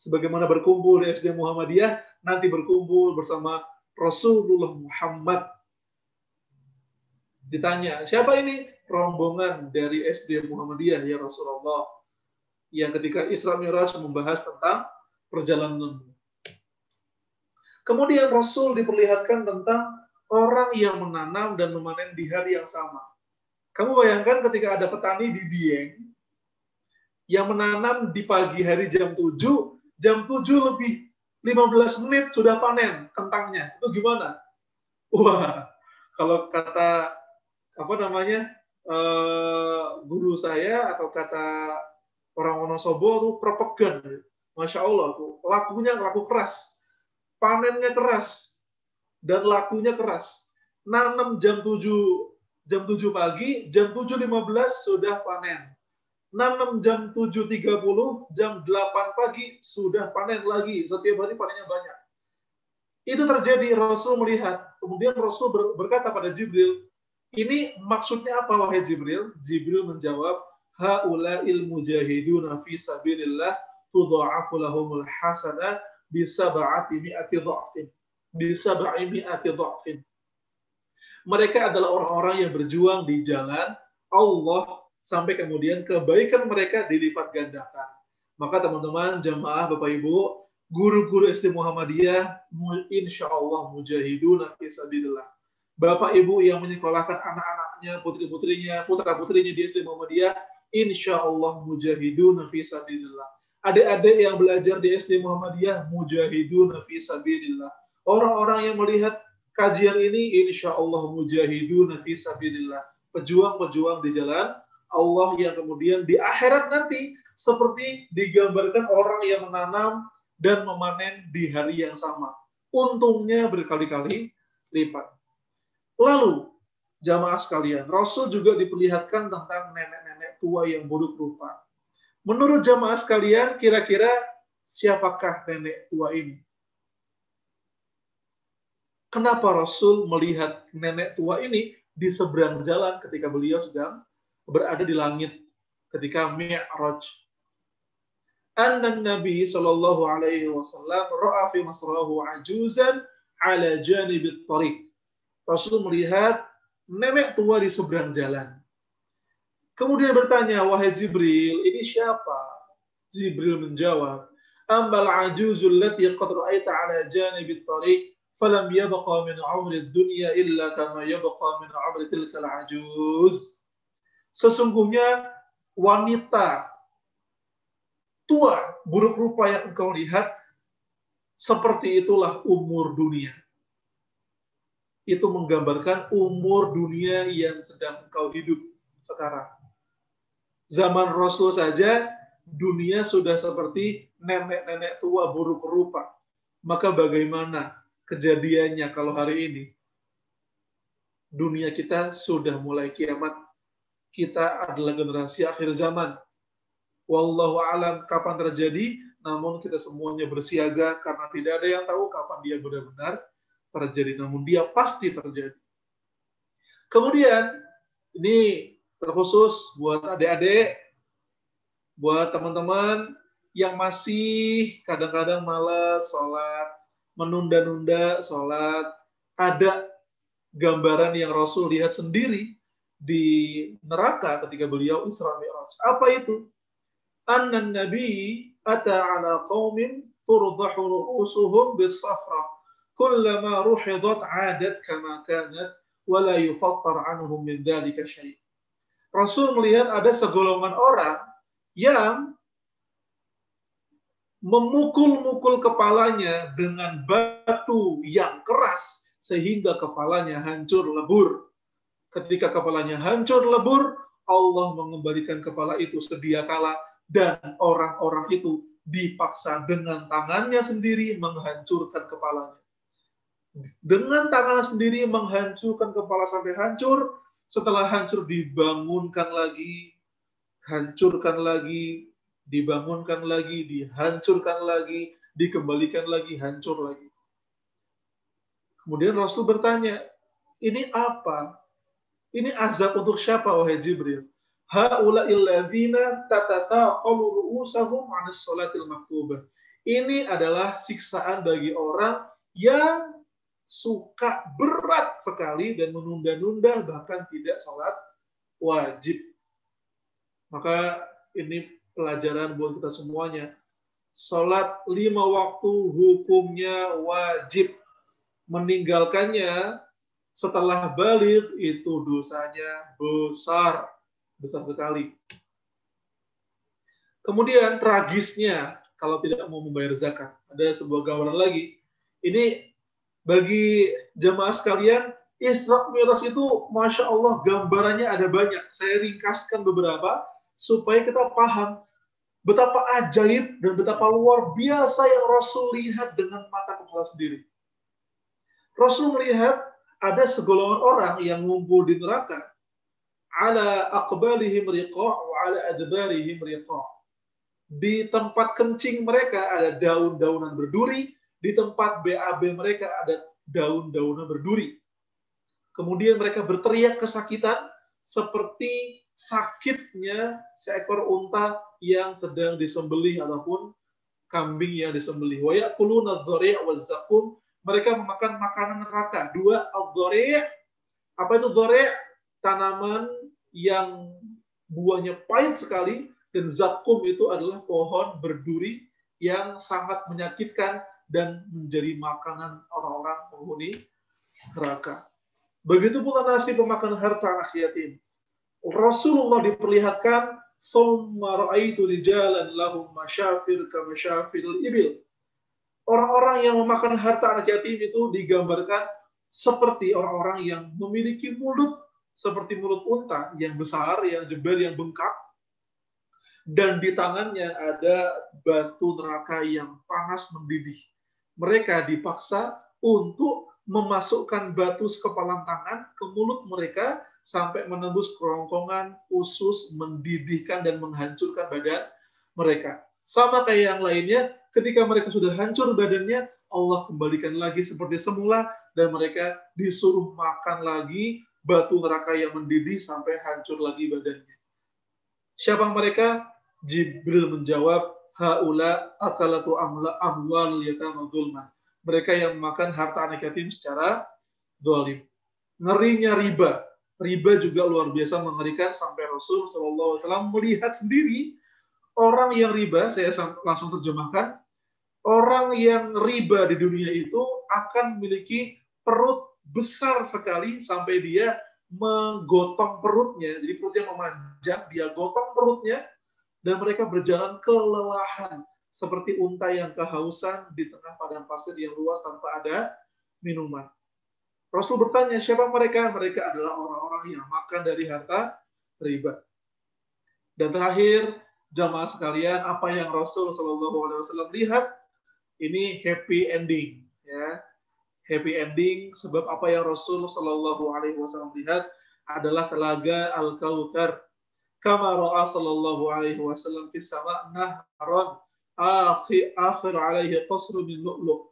Sebagaimana berkumpul di SD Muhammadiyah, nanti berkumpul bersama Rasulullah Muhammad. Ditanya, siapa ini? Rombongan dari SD Muhammadiyah, ya Rasulullah. Yang ketika Isra Mi'raj membahas tentang perjalanan. Kemudian Rasul diperlihatkan tentang orang yang menanam dan memanen di hari yang sama. Kamu bayangkan ketika ada petani di Dieng, yang menanam di pagi hari jam 7, jam 7 lebih 15 menit sudah panen kentangnya. Itu gimana? Wah, kalau kata guru saya atau kata orang Wonosobo tuh perpegan. Masya Allah, tuh lakunya laku keras. Panennya keras dan lakunya keras. Nanam jam 7 pagi, jam 7.15 sudah panen. Nanam jam 7.30, jam 8 pagi sudah panen lagi. Setiap hari panennya banyak. Itu terjadi, Rasul melihat. Kemudian Rasul berkata pada Jibril, ini maksudnya apa wahai Jibril? Jibril menjawab, Haula'il mujahiduna fi sabilillah tudha'afu lahumul hasanah bisab'ati mi'ati dha'fin. Mereka adalah orang-orang yang berjuang di jalan Allah, sampai kemudian kebaikan mereka dilipat gandakan. Maka teman-teman, jamaah, Bapak Ibu, guru-guru SD Muhammadiyah, insya Allah mujahiduna fi sabilillah. Bapak Ibu yang menyekolahkan anak-anaknya, putri-putrinya, putra-putrinya di SD Muhammadiyah, insya Allah mujahiduna fi sabilillah. Adik-adik yang belajar di SD Muhammadiyah, mujahiduna fi sabilillah. Orang-orang yang melihat kajian ini, insya Allah mujahiduna fi sabilillah. Pejuang-pejuang di jalan Allah yang kemudian di akhirat nanti seperti digambarkan orang yang menanam dan memanen di hari yang sama. Untungnya berkali-kali lipat. Lalu, jamaah sekalian, Rasul juga diperlihatkan tentang nenek-nenek tua yang buruk rupa. Menurut jamaah sekalian, kira-kira siapakah nenek tua ini? Kenapa Rasul melihat nenek tua ini di seberang jalan ketika beliau sedang berada di langit ketika Mi'raj? Annan Nabi sallallahu alaihi wasallam ra'a fi masrahu ajuzan ala janibit tariq. Rasul melihat nenek tua di seberang jalan. Kemudian bertanya, wahai Jibril, ini siapa? Jibril menjawab, ambal ajuzul lati qad ra'aita ala janibit tariq falam yabqa min 'umri ad-dunya illa kama yabqa min 'umri tilkal ajuz. Sesungguhnya wanita tua buruk rupa yang engkau lihat, seperti itulah umur dunia. Itu menggambarkan umur dunia yang sedang engkau hidup sekarang. Zaman Rasul saja, dunia sudah seperti nenek-nenek tua buruk rupa. Maka bagaimana kejadiannya kalau hari ini? Dunia kita sudah mulai kiamat. Kita adalah generasi akhir zaman. Wallahu a'lam kapan terjadi, namun kita semuanya bersiaga karena tidak ada yang tahu kapan dia benar-benar terjadi, namun dia pasti terjadi. Kemudian, ini terkhusus buat adik-adik, buat teman-teman yang masih kadang-kadang malas sholat, menunda-nunda sholat, ada gambaran yang Rasul lihat sendiri di neraka ketika beliau Isra Mi'raj. Apa itu? Annan nabi ata ala qaumin turdahu ru'usuhum bis-safra kullama ruhidat 'adat kama kanat wa la yufattar 'anhum min dzalika syai'. Rasul melihat ada segolongan orang yang memukul-mukul kepalanya dengan batu yang keras sehingga kepalanya hancur lebur. Ketika kepalanya hancur lebur, Allah mengembalikan kepala itu sedia kala dan orang-orang itu dipaksa dengan tangannya sendiri menghancurkan kepalanya. Dengan tangannya sendiri menghancurkan kepala sampai hancur, setelah hancur dibangunkan lagi, hancurkan lagi, dibangunkan lagi, dihancurkan lagi, dikembalikan lagi, hancur lagi. Kemudian Rasul bertanya, ini apa? Ini azab untuk siapa, wahai Jibril? Haula'il ladzina tatathaqalu ru'usahum 'anis sholatil maktubah. Ini adalah siksaan bagi orang yang suka berat sekali dan menunda-nunda bahkan tidak sholat wajib. Maka ini pelajaran buat kita semuanya. Sholat 5 waktu hukumnya wajib. Meninggalkannya setelah baligh itu dosanya besar, besar sekali. Kemudian tragisnya kalau tidak mau membayar zakat. Ada sebuah gambaran lagi. Ini bagi jemaah sekalian, Isra Mi'raj itu Masya Allah gambarannya ada banyak. Saya ringkaskan beberapa supaya kita paham betapa ajaib dan betapa luar biasa yang Rasul lihat dengan mata kepala sendiri. Rasul melihat ada segolongan orang yang ngumpul di neraka. Ala aqbalihim riqa' wa ala adbarihim riqa'. Di tempat kencing mereka ada daun-daunan berduri, di tempat BAB mereka ada daun-daunan berduri. Kemudian mereka berteriak kesakitan seperti sakitnya seekor unta yang sedang disembelih ataupun kambing yang disembelih. Wa ya'kuluna adh-dhari' waz-zaqum. Mereka memakan makanan neraka. Dua, al-dhari'. Apa itu dhari'? Tanaman yang buahnya pahit sekali. Dan zakum itu adalah pohon berduri yang sangat menyakitkan dan menjadi makanan orang-orang penghuni neraka. Begitu pula nasib pemakan harta anak yatim. Rasulullah diperlihatkan, thumma ra'aitu rijalan lahum masyafir kamasyafiril ibil. Orang-orang yang memakan harta anak yatim itu digambarkan seperti orang-orang yang memiliki mulut seperti mulut unta yang besar, yang jember, yang bengkak, dan di tangannya ada batu neraka yang panas mendidih. Mereka dipaksa untuk memasukkan batu sekepalan tangan ke mulut mereka sampai menembus kerongkongan, usus, mendidihkan dan menghancurkan badan mereka. Sama kayak yang lainnya, ketika mereka sudah hancur badannya, Allah kembalikan lagi seperti semula, dan mereka disuruh makan lagi batu neraka yang mendidih sampai hancur lagi badannya. Siapa mereka? Jibril menjawab, Haula akalatu amwal yatama dzulman. Mereka yang makan harta anak yatim secara zalim. Ngerinya riba. Riba juga luar biasa mengerikan sampai Rasul SAW melihat sendiri. Orang yang riba, saya langsung terjemahkan, orang yang riba di dunia itu akan memiliki perut besar sekali sampai dia menggotong perutnya. Jadi perutnya memanjang, dia gotong perutnya, dan mereka berjalan kelelahan seperti unta yang kehausan di tengah padang pasir yang luas tanpa ada minuman. Rasul bertanya, siapa mereka? Mereka adalah orang-orang yang makan dari harta riba. Dan terakhir, jamaah sekalian, apa yang Rasul SAW lihat, ini happy ending. Ya. Happy ending, sebab apa yang Rasul SAW lihat adalah telaga Al-Kautsar. Kama ra'a SAW fis sama' nahran akhir alaihi qasrun min lu'lu'.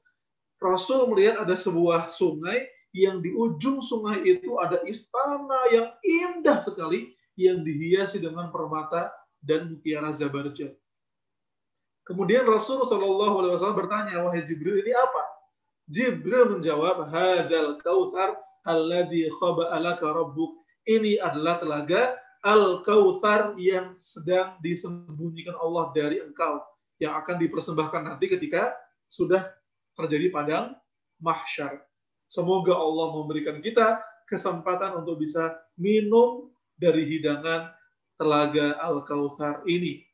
Rasul melihat ada sebuah sungai, yang di ujung sungai itu ada istana yang indah sekali, yang dihiasi dengan permata dan mutiara Zabarjan. Kemudian Rasul SAW bertanya, wahai Jibril, ini apa? Jibril menjawab, Hadal Kautsar alladhi khaba'a laka rabbuk. Ini adalah telaga Al-Kautsar yang sedang disembunyikan Allah dari engkau, yang akan dipersembahkan nanti ketika sudah terjadi padang mahsyar. Semoga Allah memberikan kita kesempatan untuk bisa minum dari hidangan telaga Al-Kautsar ini.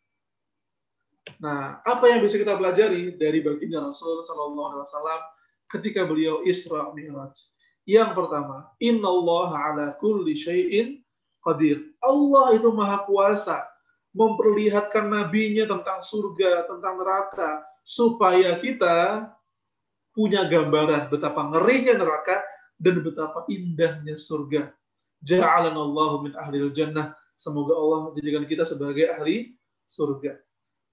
Nah, apa yang bisa kita pelajari dari baginda Rasul sallallahu alaihi wasallam ketika beliau Isra Mi'raj? Yang pertama, innallaha ala kulli syai'in qadir. Allah itu maha kuasa memperlihatkan nabinya tentang surga, tentang neraka, supaya kita punya gambaran betapa ngerinya neraka dan betapa indahnya surga. Ja'alanallahu min ahlil jannah. Semoga Allah jadikan kita sebagai ahli surga.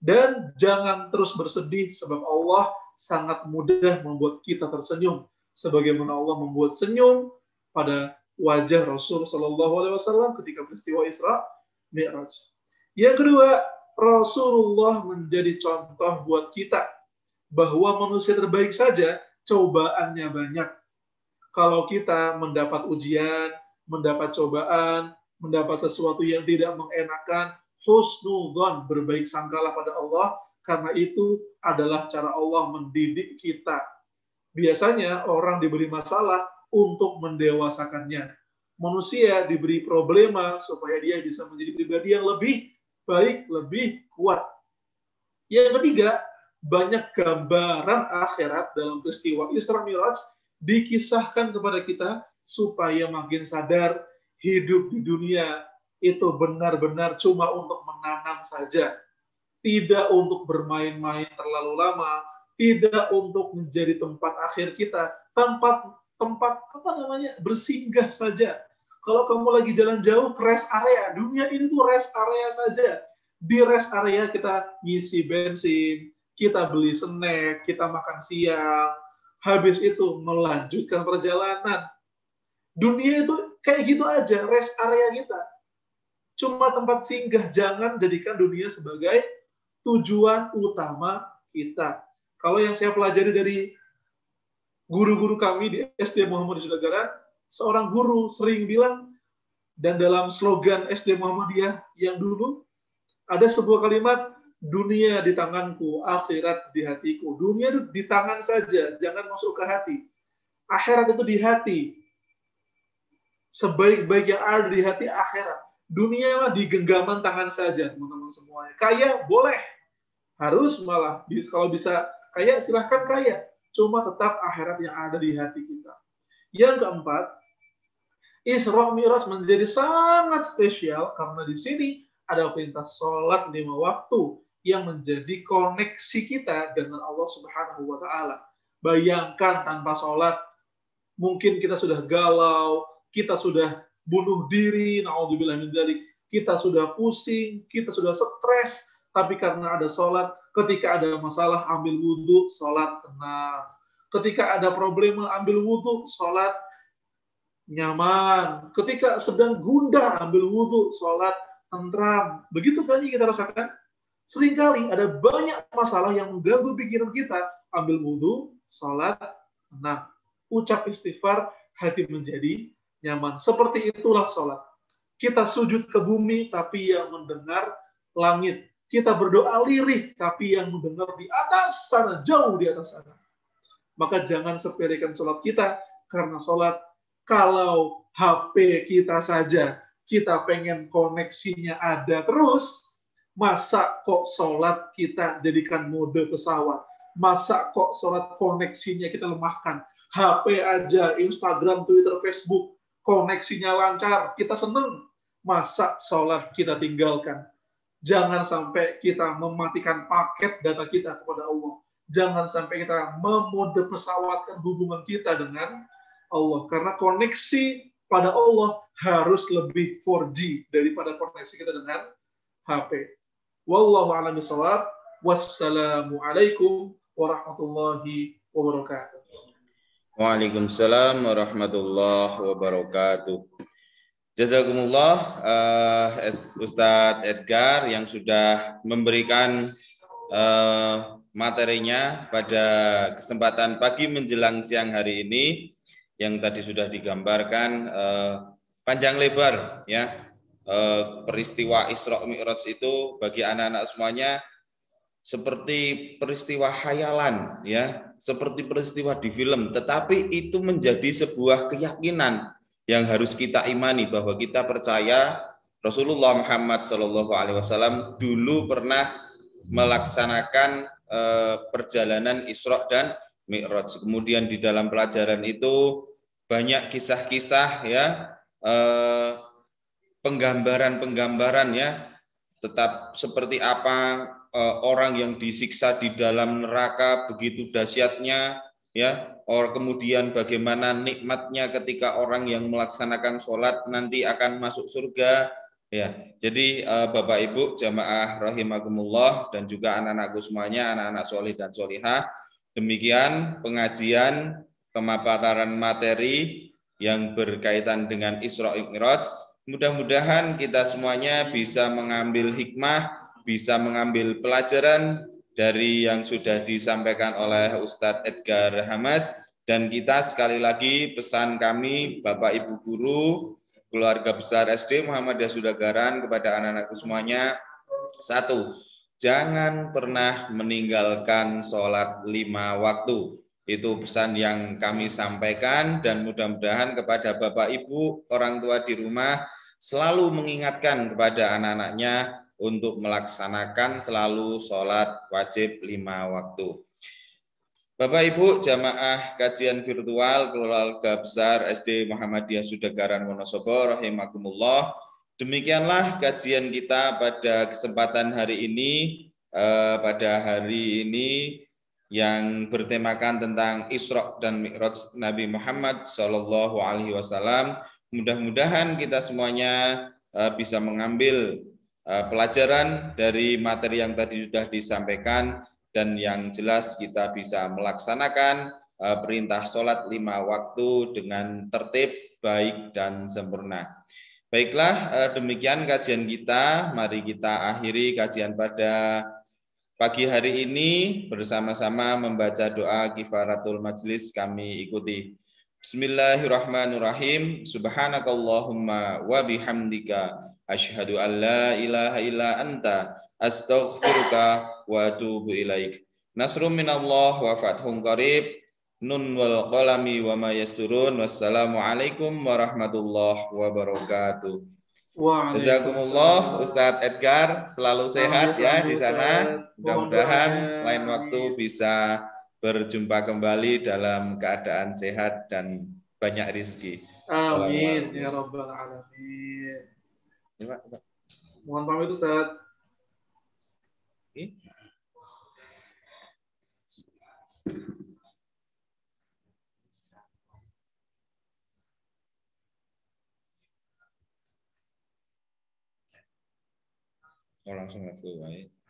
Dan jangan terus bersedih sebab Allah sangat mudah membuat kita tersenyum sebagaimana Allah membuat senyum pada wajah Rasul sallallahu alaihi wasallam ketika peristiwa Isra Mi'raj. Yang kedua, Rasulullah menjadi contoh buat kita bahwa manusia terbaik saja cobaannya banyak. Kalau kita mendapat ujian, mendapat cobaan, mendapat sesuatu yang tidak mengenakan, husnudzon, berbaik sangkalah pada Allah, karena itu adalah cara Allah mendidik kita. Biasanya orang diberi masalah untuk mendewasakannya. Manusia diberi problema supaya dia bisa menjadi pribadi yang lebih baik, lebih kuat. Yang ketiga, banyak gambaran akhirat dalam peristiwa Isra Mi'raj dikisahkan kepada kita supaya makin sadar hidup di dunia itu benar-benar cuma untuk menanam saja. Tidak untuk bermain-main terlalu lama, tidak untuk menjadi tempat akhir kita, tempat bersinggah saja. Kalau kamu lagi jalan jauh ke rest area, dunia ini tuh rest area saja. Di rest area kita ngisi bensin, kita beli snack, kita makan siang, habis itu melanjutkan perjalanan. Dunia itu kayak gitu aja, rest area kita. Cuma tempat singgah, jangan jadikan dunia sebagai tujuan utama kita. Kalau yang saya pelajari dari guru-guru kami di SD Muhammadiyah Sudagaran, seorang guru sering bilang, dan dalam slogan SD Muhammadiyah yang dulu, ada sebuah kalimat, dunia di tanganku, akhirat di hatiku. Dunia itu di tangan saja, jangan masuk ke hati. Akhirat itu di hati. Sebaik-baik yang ada di hati, akhirat. Dunia mah di genggaman tangan saja, teman-teman semuanya. Kaya boleh, harus malah. Kalau bisa kaya, silahkan kaya. Cuma tetap akhirat yang ada di hati kita. Yang keempat, Isra Mi'raj menjadi sangat spesial karena di sini ada perintah sholat 5 waktu yang menjadi koneksi kita dengan Allah Subhanahu Wa Taala. Bayangkan tanpa sholat, mungkin kita sudah galau, kita sudah bunuh diri, na'udzubillah min dzalik, kita sudah pusing, kita sudah stres, tapi karena ada sholat, ketika ada masalah ambil wudhu, sholat tenang. Ketika ada problema ambil wudhu, sholat nyaman. Ketika sedang gundah ambil wudhu, sholat tentram. Begitu kan yang kita rasakan? Seringkali ada banyak masalah yang mengganggu pikiran kita, ambil wudhu, sholat tenang. Ucap istighfar, hati menjadi nyaman. Seperti itulah sholat. Kita sujud ke bumi, tapi yang mendengar langit. Kita berdoa lirih, tapi yang mendengar di atas sana, jauh di atas sana. Maka jangan sepelekan sholat kita, karena sholat kalau HP kita saja, kita pengen koneksinya ada terus, masa kok sholat kita jadikan mode pesawat? Masa kok sholat koneksinya kita lemahkan? HP aja, Instagram, Twitter, Facebook, koneksinya lancar, kita seneng, masa sholat kita tinggalkan. Jangan sampai kita mematikan paket data kita kepada Allah. Jangan sampai kita memode pesawatkan hubungan kita dengan Allah. Karena koneksi pada Allah harus lebih 4G daripada koneksi kita dengan HP. Wallahu a'lam bishawab. Wassalamualaikum warahmatullahi wabarakatuh. Waalaikumsalam warahmatullahi wabarakatuh. Jazakumullah Ustadz Edgar yang sudah memberikan materinya pada kesempatan pagi menjelang siang hari ini, yang tadi sudah digambarkan panjang lebar ya peristiwa Isra Mi'raj itu bagi anak-anak semuanya seperti peristiwa khayalan ya, seperti peristiwa di film, tetapi itu menjadi sebuah keyakinan yang harus kita imani bahwa kita percaya Rasulullah Muhammad SAW dulu pernah melaksanakan perjalanan Isra dan Mi'raj. Kemudian di dalam pelajaran itu banyak kisah-kisah ya, penggambaran-penggambaran ya, tetap seperti apa orang yang disiksa di dalam neraka begitu dahsyatnya ya, or kemudian bagaimana nikmatnya ketika orang yang melaksanakan sholat nanti akan masuk surga ya. Jadi Bapak Ibu jamaah rahimakumullah dan juga anak-anakku semuanya, anak-anak soleh dan solihah, demikian pengajian pemaparan materi yang berkaitan dengan Isra Mi'raj. Mudah-mudahan kita semuanya bisa mengambil hikmah, bisa mengambil pelajaran dari yang sudah disampaikan oleh Ustadz Edgar Hamas. Dan kita sekali lagi pesan kami Bapak Ibu Guru, keluarga besar SD Muhammadiyah Sudagaran kepada anak-anakku semuanya, satu, jangan pernah meninggalkan sholat 5 waktu. Itu pesan yang kami sampaikan, dan mudah-mudahan kepada Bapak Ibu, orang tua di rumah, selalu mengingatkan kepada anak-anaknya untuk melaksanakan selalu sholat wajib 5 waktu. Bapak Ibu jamaah kajian virtual keluarga besar SD Muhammadiyah Sudagaran Wonosobo rahimakumullah, demikianlah kajian kita pada kesempatan hari ini, yang bertemakan tentang Isra dan Mi'raj Nabi Muhammad Shallallahu Alaihi Wasallam. Mudah-mudahan kita semuanya bisa mengambil pelajaran dari materi yang tadi sudah disampaikan, dan yang jelas kita bisa melaksanakan perintah sholat 5 waktu dengan tertib, baik, dan sempurna. Baiklah, demikian kajian kita. Mari kita akhiri kajian pada pagi hari ini bersama-sama membaca doa kifaratul majlis. Kami ikuti. Bismillahirrahmanirrahim. Subhanakallahumma wa bihamdika asyhadu an la ilaha illa anta astaghfiruka wa atubu ilaik. Nasrun minallah wa fathun qarib. Nun wal qalami wa ma yasturun. Wassalamualaikum warahmatullahi wabarakatuh. Jazakumullah Ustadz Edgar, selalu sehat ya di sana. Mudah-mudahan lain waktu bisa berjumpa kembali dalam keadaan sehat dan banyak rizki. Amin ya rabbal alamin. Mohon pamit Ustaz. Langsung